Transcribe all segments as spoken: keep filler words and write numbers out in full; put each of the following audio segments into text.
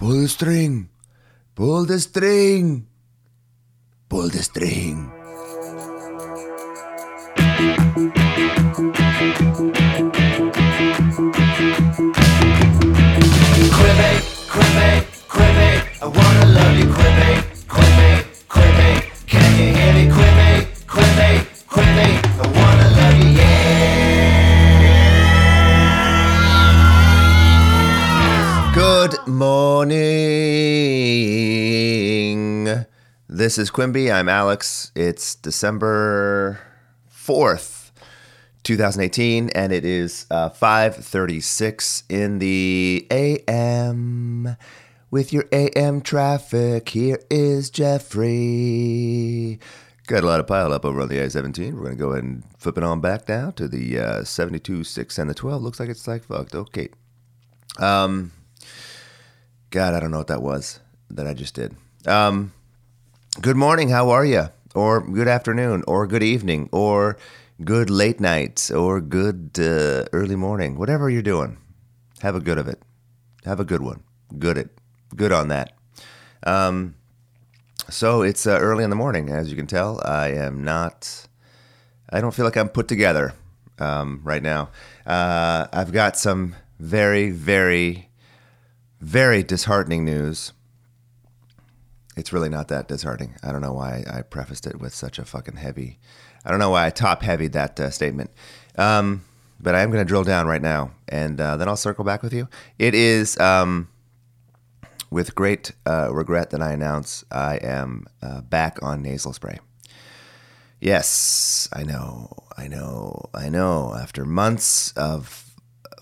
Pull the string. Pull the string. Pull the string. Quimby, Quimby, Quimby, I wanna love you, Quimby, Quimby, Quimby, can you hear me, Quimby, Quimby, Quimby, I wanna love you, yeah. Good morning. This is Quimby, I'm Alex. It's December fourth. two thousand eighteen, and it is uh, five thirty-six in the a m. With your a m traffic, here is Jeffrey. Got a lot of pile up over on the I seventeen. We're going to go ahead and flip it on back now to the uh, seventy-two, six, and the twelve. Looks like it's like fucked. Okay. Um, God, I don't know what that was that I just did. Um, good morning. How are you? Or good afternoon, or good evening, or good late nights, or good uh, early morning. Whatever you're doing, have a good of it. Have a good one. Good it. Good on that. Um, so it's uh, early in the morning, as you can tell. I am not, I don't feel like I'm put together um, right now. Uh, I've got some very, very, very disheartening news. It's really not that disheartening. I don't know why I prefaced it with such a fucking heavy... I don't know why I top-heavied that uh, statement, um, but I am going to drill down right now, and uh, then I'll circle back with you. It is um, with great uh, regret that I announce I am uh, back on nasal spray. Yes, I know, I know, I know. After months of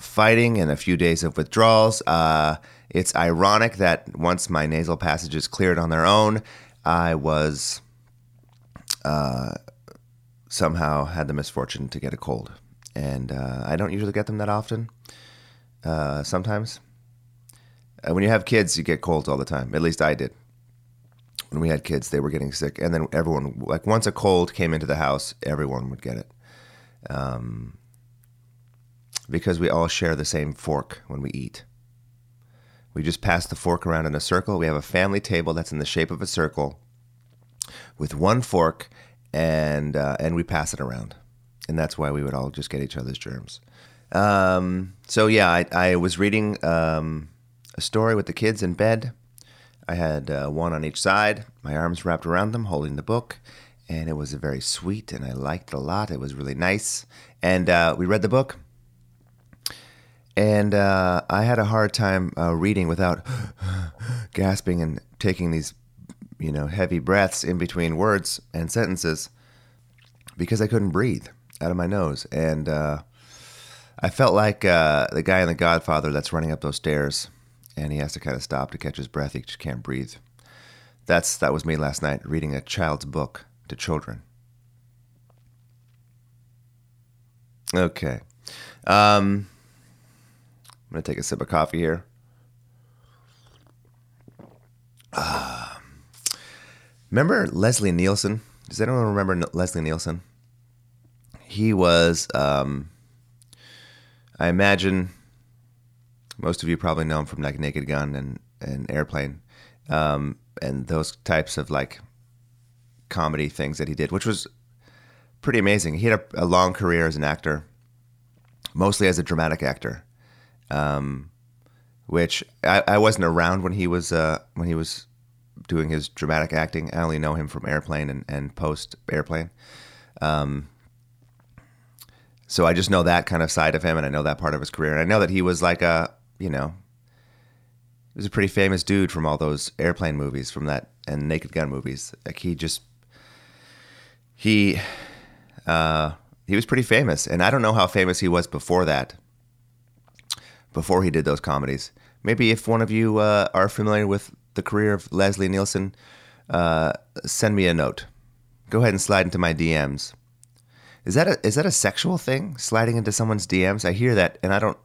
fighting and a few days of withdrawals, uh, it's ironic that once my nasal passages cleared on their own, I was... Uh, somehow had the misfortune to get a cold. And uh, I don't usually get them that often. Uh, sometimes. Uh, when you have kids, you get colds all the time. At least I did. When we had kids, they were getting sick. And then everyone, like once a cold came into the house, everyone would get it. Um, because we all share the same fork when we eat. We just pass the fork around in a circle. We have a family table that's in the shape of a circle with one fork, and uh, and we pass it around, and that's why we would all just get each other's germs. Um, so yeah, I, I was reading um, a story with the kids in bed. I had uh, one on each side, my arms wrapped around them, holding the book, and it was very sweet, and I liked it a lot. It was really nice, and uh, we read the book, and uh, I had a hard time uh, reading without gasping and taking these you know, heavy breaths in between words and sentences because I couldn't breathe out of my nose. And uh, I felt like uh, the guy in The Godfather that's running up those stairs and he has to kind of stop to catch his breath. He just can't breathe. That's That was me last night reading a child's book to children. Okay. Um, I'm going to take a sip of coffee here. Ah. Uh, Remember Leslie Nielsen? Does anyone remember Leslie Nielsen? He was, um, I imagine, most of you probably know him from like Naked Gun and, and Airplane, um, and those types of like comedy things that he did, which was pretty amazing. He had a, a long career as an actor, mostly as a dramatic actor, um, which I, I wasn't around when he was uh, when he was. doing his dramatic acting. I only know him from Airplane and, and post-Airplane. Um, so I just know that kind of side of him, and I know that part of his career. And I know that he was like a, you know, he was a pretty famous dude from all those Airplane movies from that and Naked Gun movies. Like he just, he, uh, he was pretty famous. And I don't know how famous he was before that, before he did those comedies. Maybe if one of you uh, are familiar with the career of Leslie Nielsen, uh, send me a note. Go ahead and slide into my D Ms. Is that a, is that a sexual thing? Sliding into someone's D Ms? I hear that, and I don't...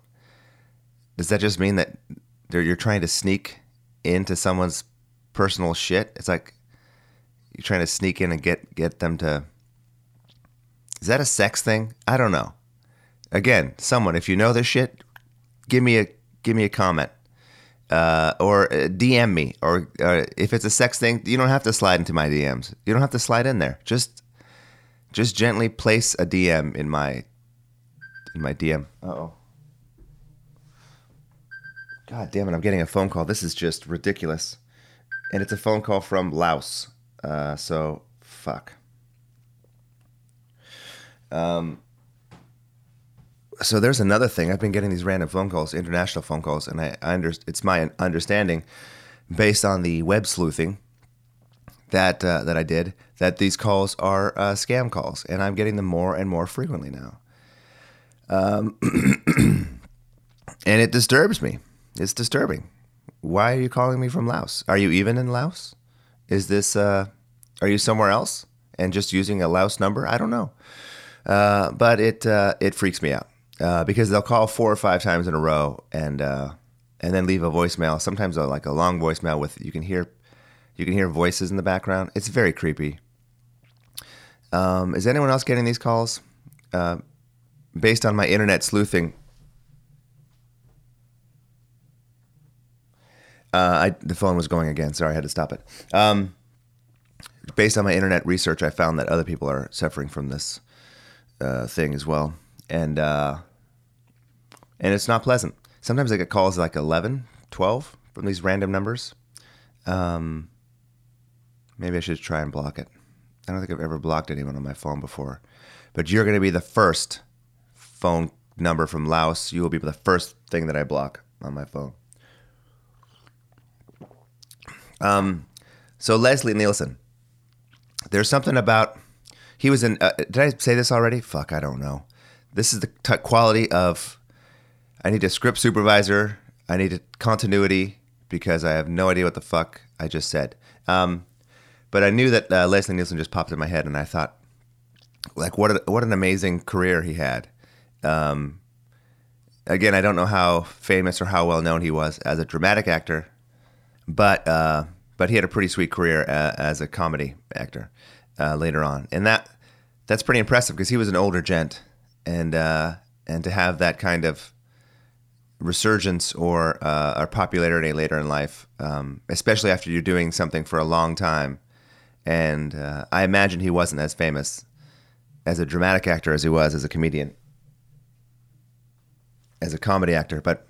Does that just mean that they're, you're trying to sneak into someone's personal shit? It's like you're trying to sneak in and get, get them to... Is that a sex thing? I don't know. Again, someone, if you know this shit, give me a give me a comment. uh, or D M me, or uh, if it's a sex thing, you don't have to slide into my D Ms. You don't have to slide in there. Just, just gently place a D M in my, in my D M. Uh oh. God damn it! I'm getting a phone call. This is just ridiculous, and it's a phone call from Laos. Uh, so fuck. Um. So there's another thing. I've been getting these random phone calls, international phone calls, and I, I under, it's my understanding, based on the web sleuthing that uh, that I did, that these calls are uh, scam calls, and I'm getting them more and more frequently now. Um, and it disturbs me. It's disturbing. Why are you calling me from Laos? Are you even in Laos? Is this? Uh, are you somewhere else and just using a Laos number? I don't know, uh, but it uh, it freaks me out. Uh, because they'll call four or five times in a row, and uh, and then leave a voicemail. Sometimes a, like a long voicemail with you can hear, you can hear voices in the background. It's very creepy. Um, is anyone else getting these calls? Uh, based on my internet sleuthing, uh, I, the phone was going again. Sorry, I had to stop it. Um, based on my internet research, I found that other people are suffering from this uh, thing as well. And uh, and it's not pleasant. Sometimes I get calls at like eleven, twelve from these random numbers. Um, maybe I should try and block it. I don't think I've ever blocked anyone on my phone before. But you're going to be the first phone number from Laos. You will be the first thing that I block on my phone. Um, so Leslie Nielsen. There's something about... He was in... Uh, did I say this already? Fuck, I don't know. This is the t- quality of, I need a script supervisor, I need a continuity, because I have no idea what the fuck I just said. Um, but I knew that uh, Leslie Nielsen just popped in my head, and I thought, like, what a, what an amazing career he had. Um, again, I don't know how famous or how well-known he was as a dramatic actor, but uh, but he had a pretty sweet career uh, as a comedy actor uh, later on. And that that's pretty impressive, because he was an older gent. And uh, and to have that kind of resurgence or uh, or popularity later in life, um, especially after you're doing something for a long time, and uh, I imagine he wasn't as famous as a dramatic actor as he was as a comedian, as a comedy actor. But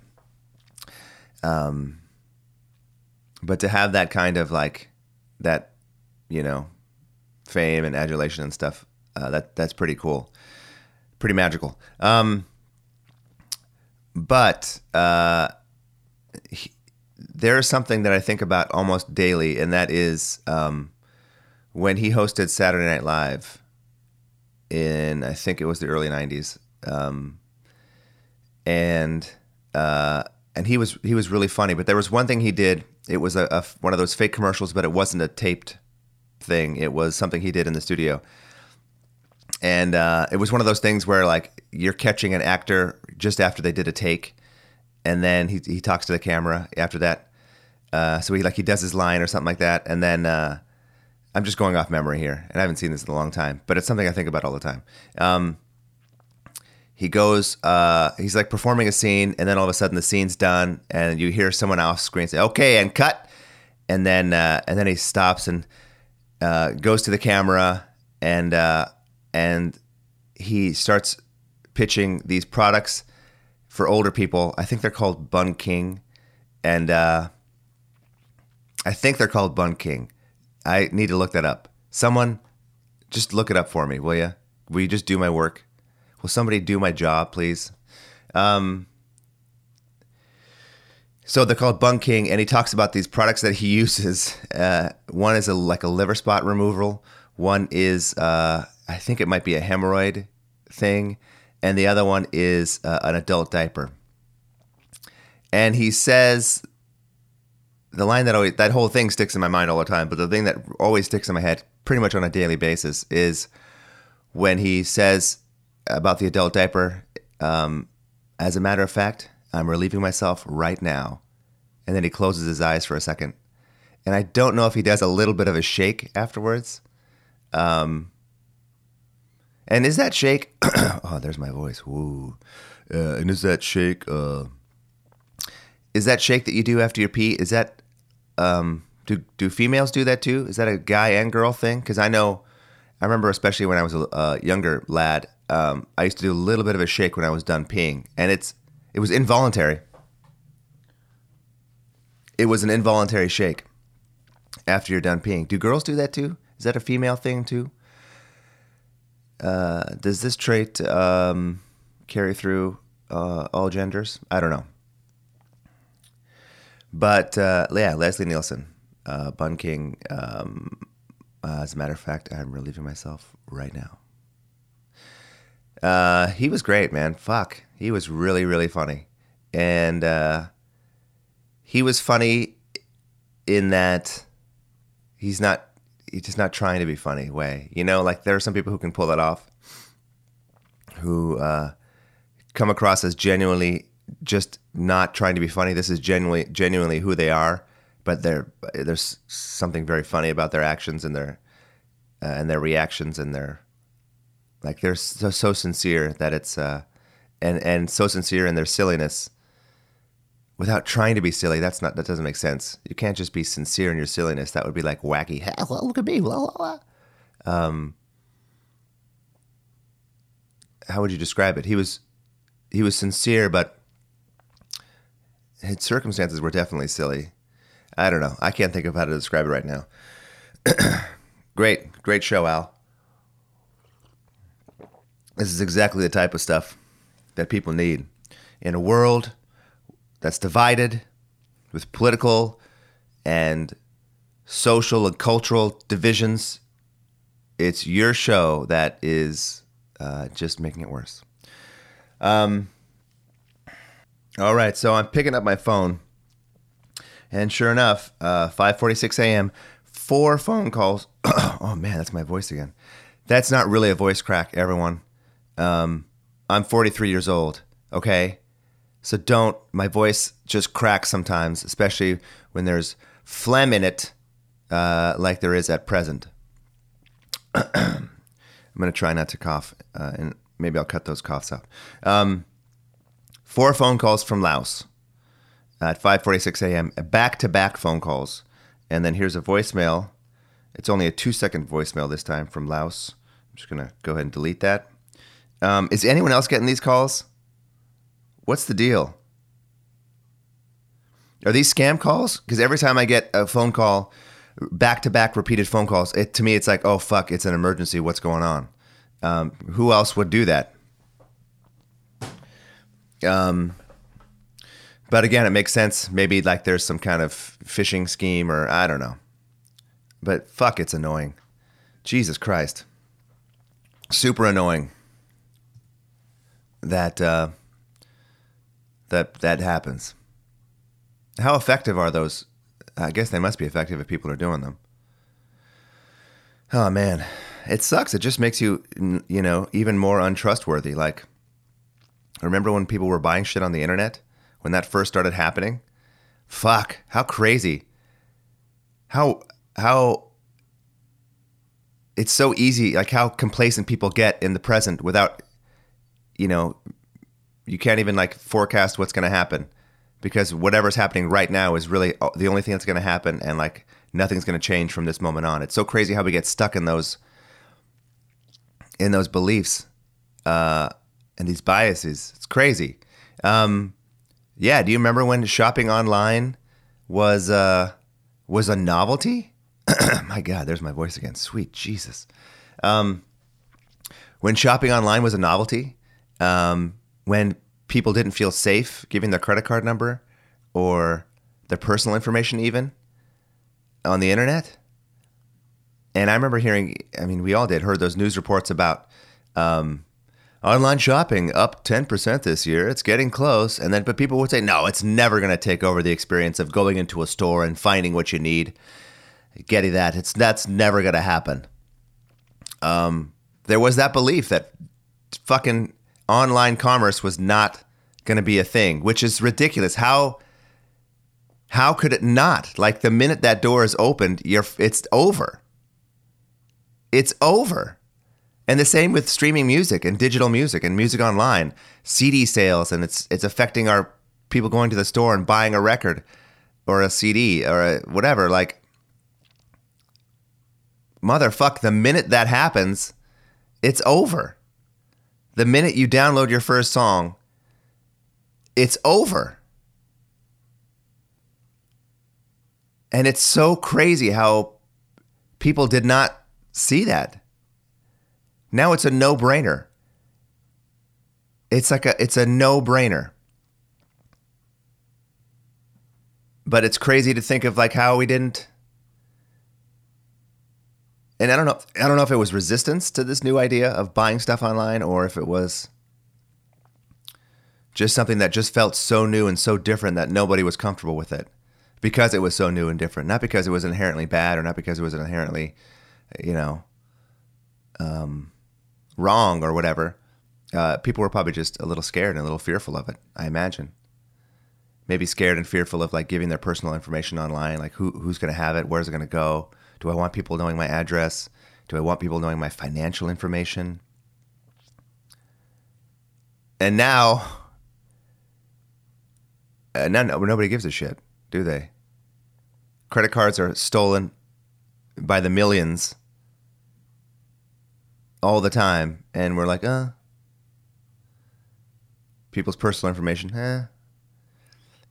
um, but to have that kind of like that, you know, fame and adulation and stuff, uh, that that's pretty cool. Pretty magical. Um, but uh, he, there is something that I think about almost daily, and that is um, when he hosted Saturday Night Live in, I think it was the early nineties, um, and uh, and he was he was really funny. But there was one thing he did. It was a, a one of those fake commercials, but it wasn't a taped thing. It was something he did in the studio. And uh, it was one of those things where, like, you're catching an actor just after they did a take, and then he he talks to the camera after that. Uh, so he like he does his line or something like that, and then uh, I'm just going off memory here, and I haven't seen this in a long time, but it's something I think about all the time. Um, he goes, uh, he's like performing a scene, and then all of a sudden the scene's done, and you hear someone off screen say, "Okay, and cut," and then uh, and then he stops and uh, goes to the camera and. Uh, And he starts pitching these products for older people. I think they're called Bun King. And uh, I think they're called Bun King. I need to look that up. Someone, just look it up for me, will you? Will you just do my work? Will somebody do my job, please? Um, so they're called Bun King, and he talks about these products that he uses. Uh, one is a, like a liver spot removal. One is... Uh, I think it might be a hemorrhoid thing, and the other one is uh, an adult diaper. And he says the line that always, that whole thing sticks in my mind all the time, but the thing that always sticks in my head pretty much on a daily basis is when he says about the adult diaper, um, as a matter of fact, I'm relieving myself right now. And then he closes his eyes for a second. And I don't know if he does a little bit of a shake afterwards. Um... And is that shake? Oh, there's my voice. Woo. Uh, and is that shake? Uh, Is that shake that you do after your pee, is that, um, do do females do that too? Is that a guy and girl thing? Because I know, I remember especially when I was a uh, younger lad, um, I used to do a little bit of a shake when I was done peeing. And it's it was involuntary. It was an involuntary shake after you're done peeing. Do girls do that too? Is that a female thing too? Uh, does this trait um, carry through uh, all genders? I don't know. But uh, yeah, Leslie Nielsen, uh, Bun King. Um, uh, as a matter of fact, I'm relieving myself right now. Uh, he was great, man. Fuck. He was really, really funny. And uh, he was funny in that he's not... He's just not trying to be funny way. You know, like there are some people who can pull that off, who uh, come across as genuinely just not trying to be funny. This is genuinely genuinely who they are, but they're, there's something very funny about their actions and their uh, and their reactions and their, like they're so, so sincere that it's, uh, and, and so sincere in their silliness without trying to be silly. That's not, that doesn't make sense. You can't just be sincere in your silliness. That would be like wacky. Hey, well, look at me. Blah, blah, blah. Um, how would you describe it? He was, he was sincere, but his circumstances were definitely silly. I don't know. I can't think of how to describe it right now. Great, great show, Al. This is exactly the type of stuff that people need in a world that's divided with political and social and cultural divisions. It's your show that is uh, just making it worse. Um, all right, so I'm picking up my phone, and sure enough, uh, five forty-six a.m., four phone calls. Oh, man, that's my voice again. That's not really a voice crack, everyone. Um, I'm forty-three years old, okay? So don't, my voice just cracks sometimes, especially when there's phlegm in it, uh, like there is at present. I'm going to try not to cough, uh, and maybe I'll cut those coughs out. Um, four phone calls from Laos at five forty-six a.m., back-to-back phone calls. And then here's a voicemail. It's only a two-second voicemail this time from Laos. I'm just going to go ahead and delete that. Um, is anyone else getting these calls? What's the deal? Are these scam calls? Because every time I get a phone call, back-to-back repeated phone calls, it, to me it's like, oh, fuck, it's an emergency. What's going on? Um, who else would do that? Um, but again, it makes sense. Maybe like there's some kind of phishing scheme or I don't know. But fuck, it's annoying. Jesus Christ. Super annoying that... Uh, That that happens. How effective are those? I guess they must be effective if people are doing them. Oh, man. It sucks. It just makes you, you know, even more untrustworthy. Like, I remember when people were buying shit on the internet? When that first started happening? Fuck. How crazy. How, how, it's so easy. Like, how complacent people get in the present without, you know, you can't even like forecast what's going to happen because whatever's happening right now is really the only thing that's going to happen, and like nothing's going to change from this moment on. It's so crazy how we get stuck in those in those beliefs uh, and these biases. It's crazy. Um, yeah, do you remember when shopping online was uh, was a novelty? My God, there's my voice again. Sweet Jesus. Um, when shopping online was a novelty, um, when people didn't feel safe giving their credit card number or their personal information even on the internet. And I remember hearing, I mean, we all did, heard those news reports about um, online shopping up ten percent this year. It's getting close. And then, but people would say, no, it's never going to take over the experience of going into a store and finding what you need. Getting that. It's, that's never going to happen. Um, there was that belief that fucking... online commerce was not going to be a thing, which is ridiculous. How how could it not? Like the minute that door is opened, you're it's over. It's over. And the same with streaming music and digital music and music online, C D sales, and it's it's affecting our people going to the store and buying a record or a C D or a whatever. Like, motherfuck, the minute that happens, it's over. The minute you download your first song, it's over. And it's so crazy how people did not see that. Now it's a no-brainer. It's like a it's a no-brainer. But it's crazy to think of like how we didn't. And I don't know I don't know if it was resistance to this new idea of buying stuff online or if it was just something that just felt so new and so different that nobody was comfortable with it because it was so new and different, not because it was inherently bad or not because it was inherently, you know, um, wrong or whatever. Uh, people were probably just a little scared and a little fearful of it, I imagine. Maybe scared and fearful of like giving their personal information online, like who who's going to have it, where's it going to go? Do I want people knowing my address? Do I want people knowing my financial information? And now, uh, now no, nobody gives a shit, do they? Credit cards are stolen by the millions all the time, and we're like, uh, people's personal information, eh.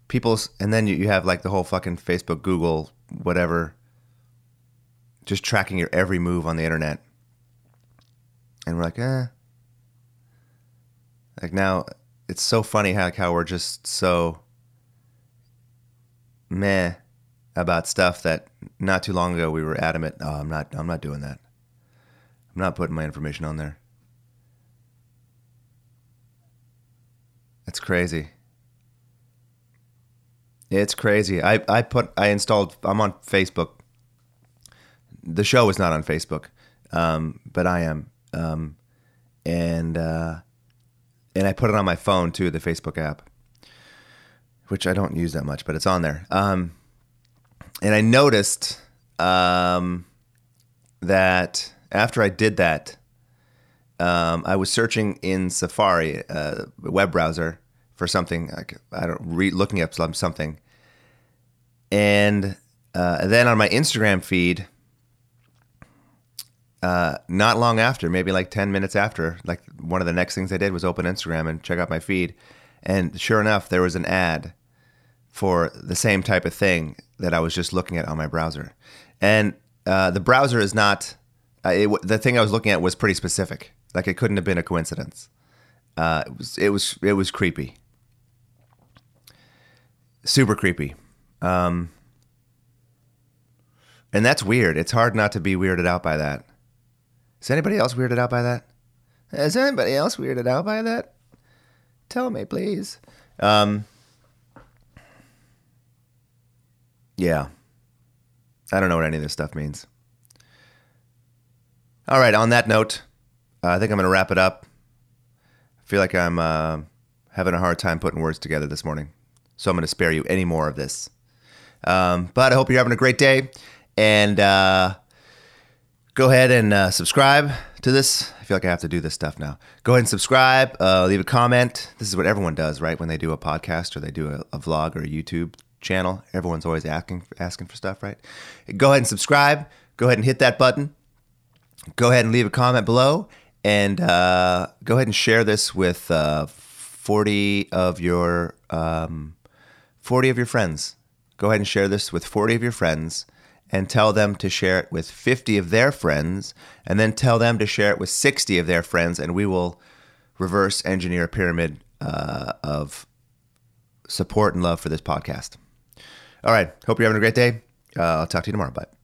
People's, and then you, you have like the whole fucking Facebook, Google, whatever, just tracking your every move on the internet. And we're like, eh. Like now, it's so funny how, how we're just so meh about stuff that not too long ago we were adamant, oh, I'm not, I'm not doing that. I'm not putting my information on there. It's crazy. It's crazy. I, I put, I installed, I'm on Facebook. The show is not on Facebook, um, but I am. Um, and uh, and I put it on my phone too, the Facebook app, which I don't use that much, but it's on there. Um, and I noticed um, that after I did that, um, I was searching in Safari, uh, web browser, for something, like, I don't re looking up something. And uh, then on my Instagram feed, uh, not long after, maybe like ten minutes after, like one of the next things I did was open Instagram and check out my feed. And sure enough, there was an ad for the same type of thing that I was just looking at on my browser. And uh, the browser is not, uh, it, the thing I was looking at was pretty specific. Like it couldn't have been a coincidence. Uh, it was, it was, it was creepy. Super creepy. Um, and that's weird. It's hard not to be weirded out by that. Is anybody else weirded out by that? Is anybody else weirded out by that? Tell me, please. Um, yeah. I don't know what any of this stuff means. All right. On that note, uh, I think I'm going to wrap it up. I feel like I'm uh, having a hard time putting words together this morning. So I'm going to spare you any more of this. Um, but I hope you're having a great day. And uh, go ahead and uh, subscribe to this. I feel like I have to do this stuff now. Go ahead and subscribe. Uh, leave a comment. This is what everyone does, right? When they do a podcast or they do a, a vlog or a YouTube channel. Everyone's always asking, asking for stuff, right? Go ahead and subscribe. Go ahead and hit that button. Go ahead and leave a comment below. And uh, go ahead and share this with uh, forty of your um, forty of your friends. Go ahead and share this with forty of your friends, and tell them to share it with fifty of their friends, and then tell them to share it with sixty of their friends, and we will reverse engineer a pyramid uh, of support and love for this podcast. All right. Hope you're having a great day. Uh, I'll talk to you tomorrow. Bye.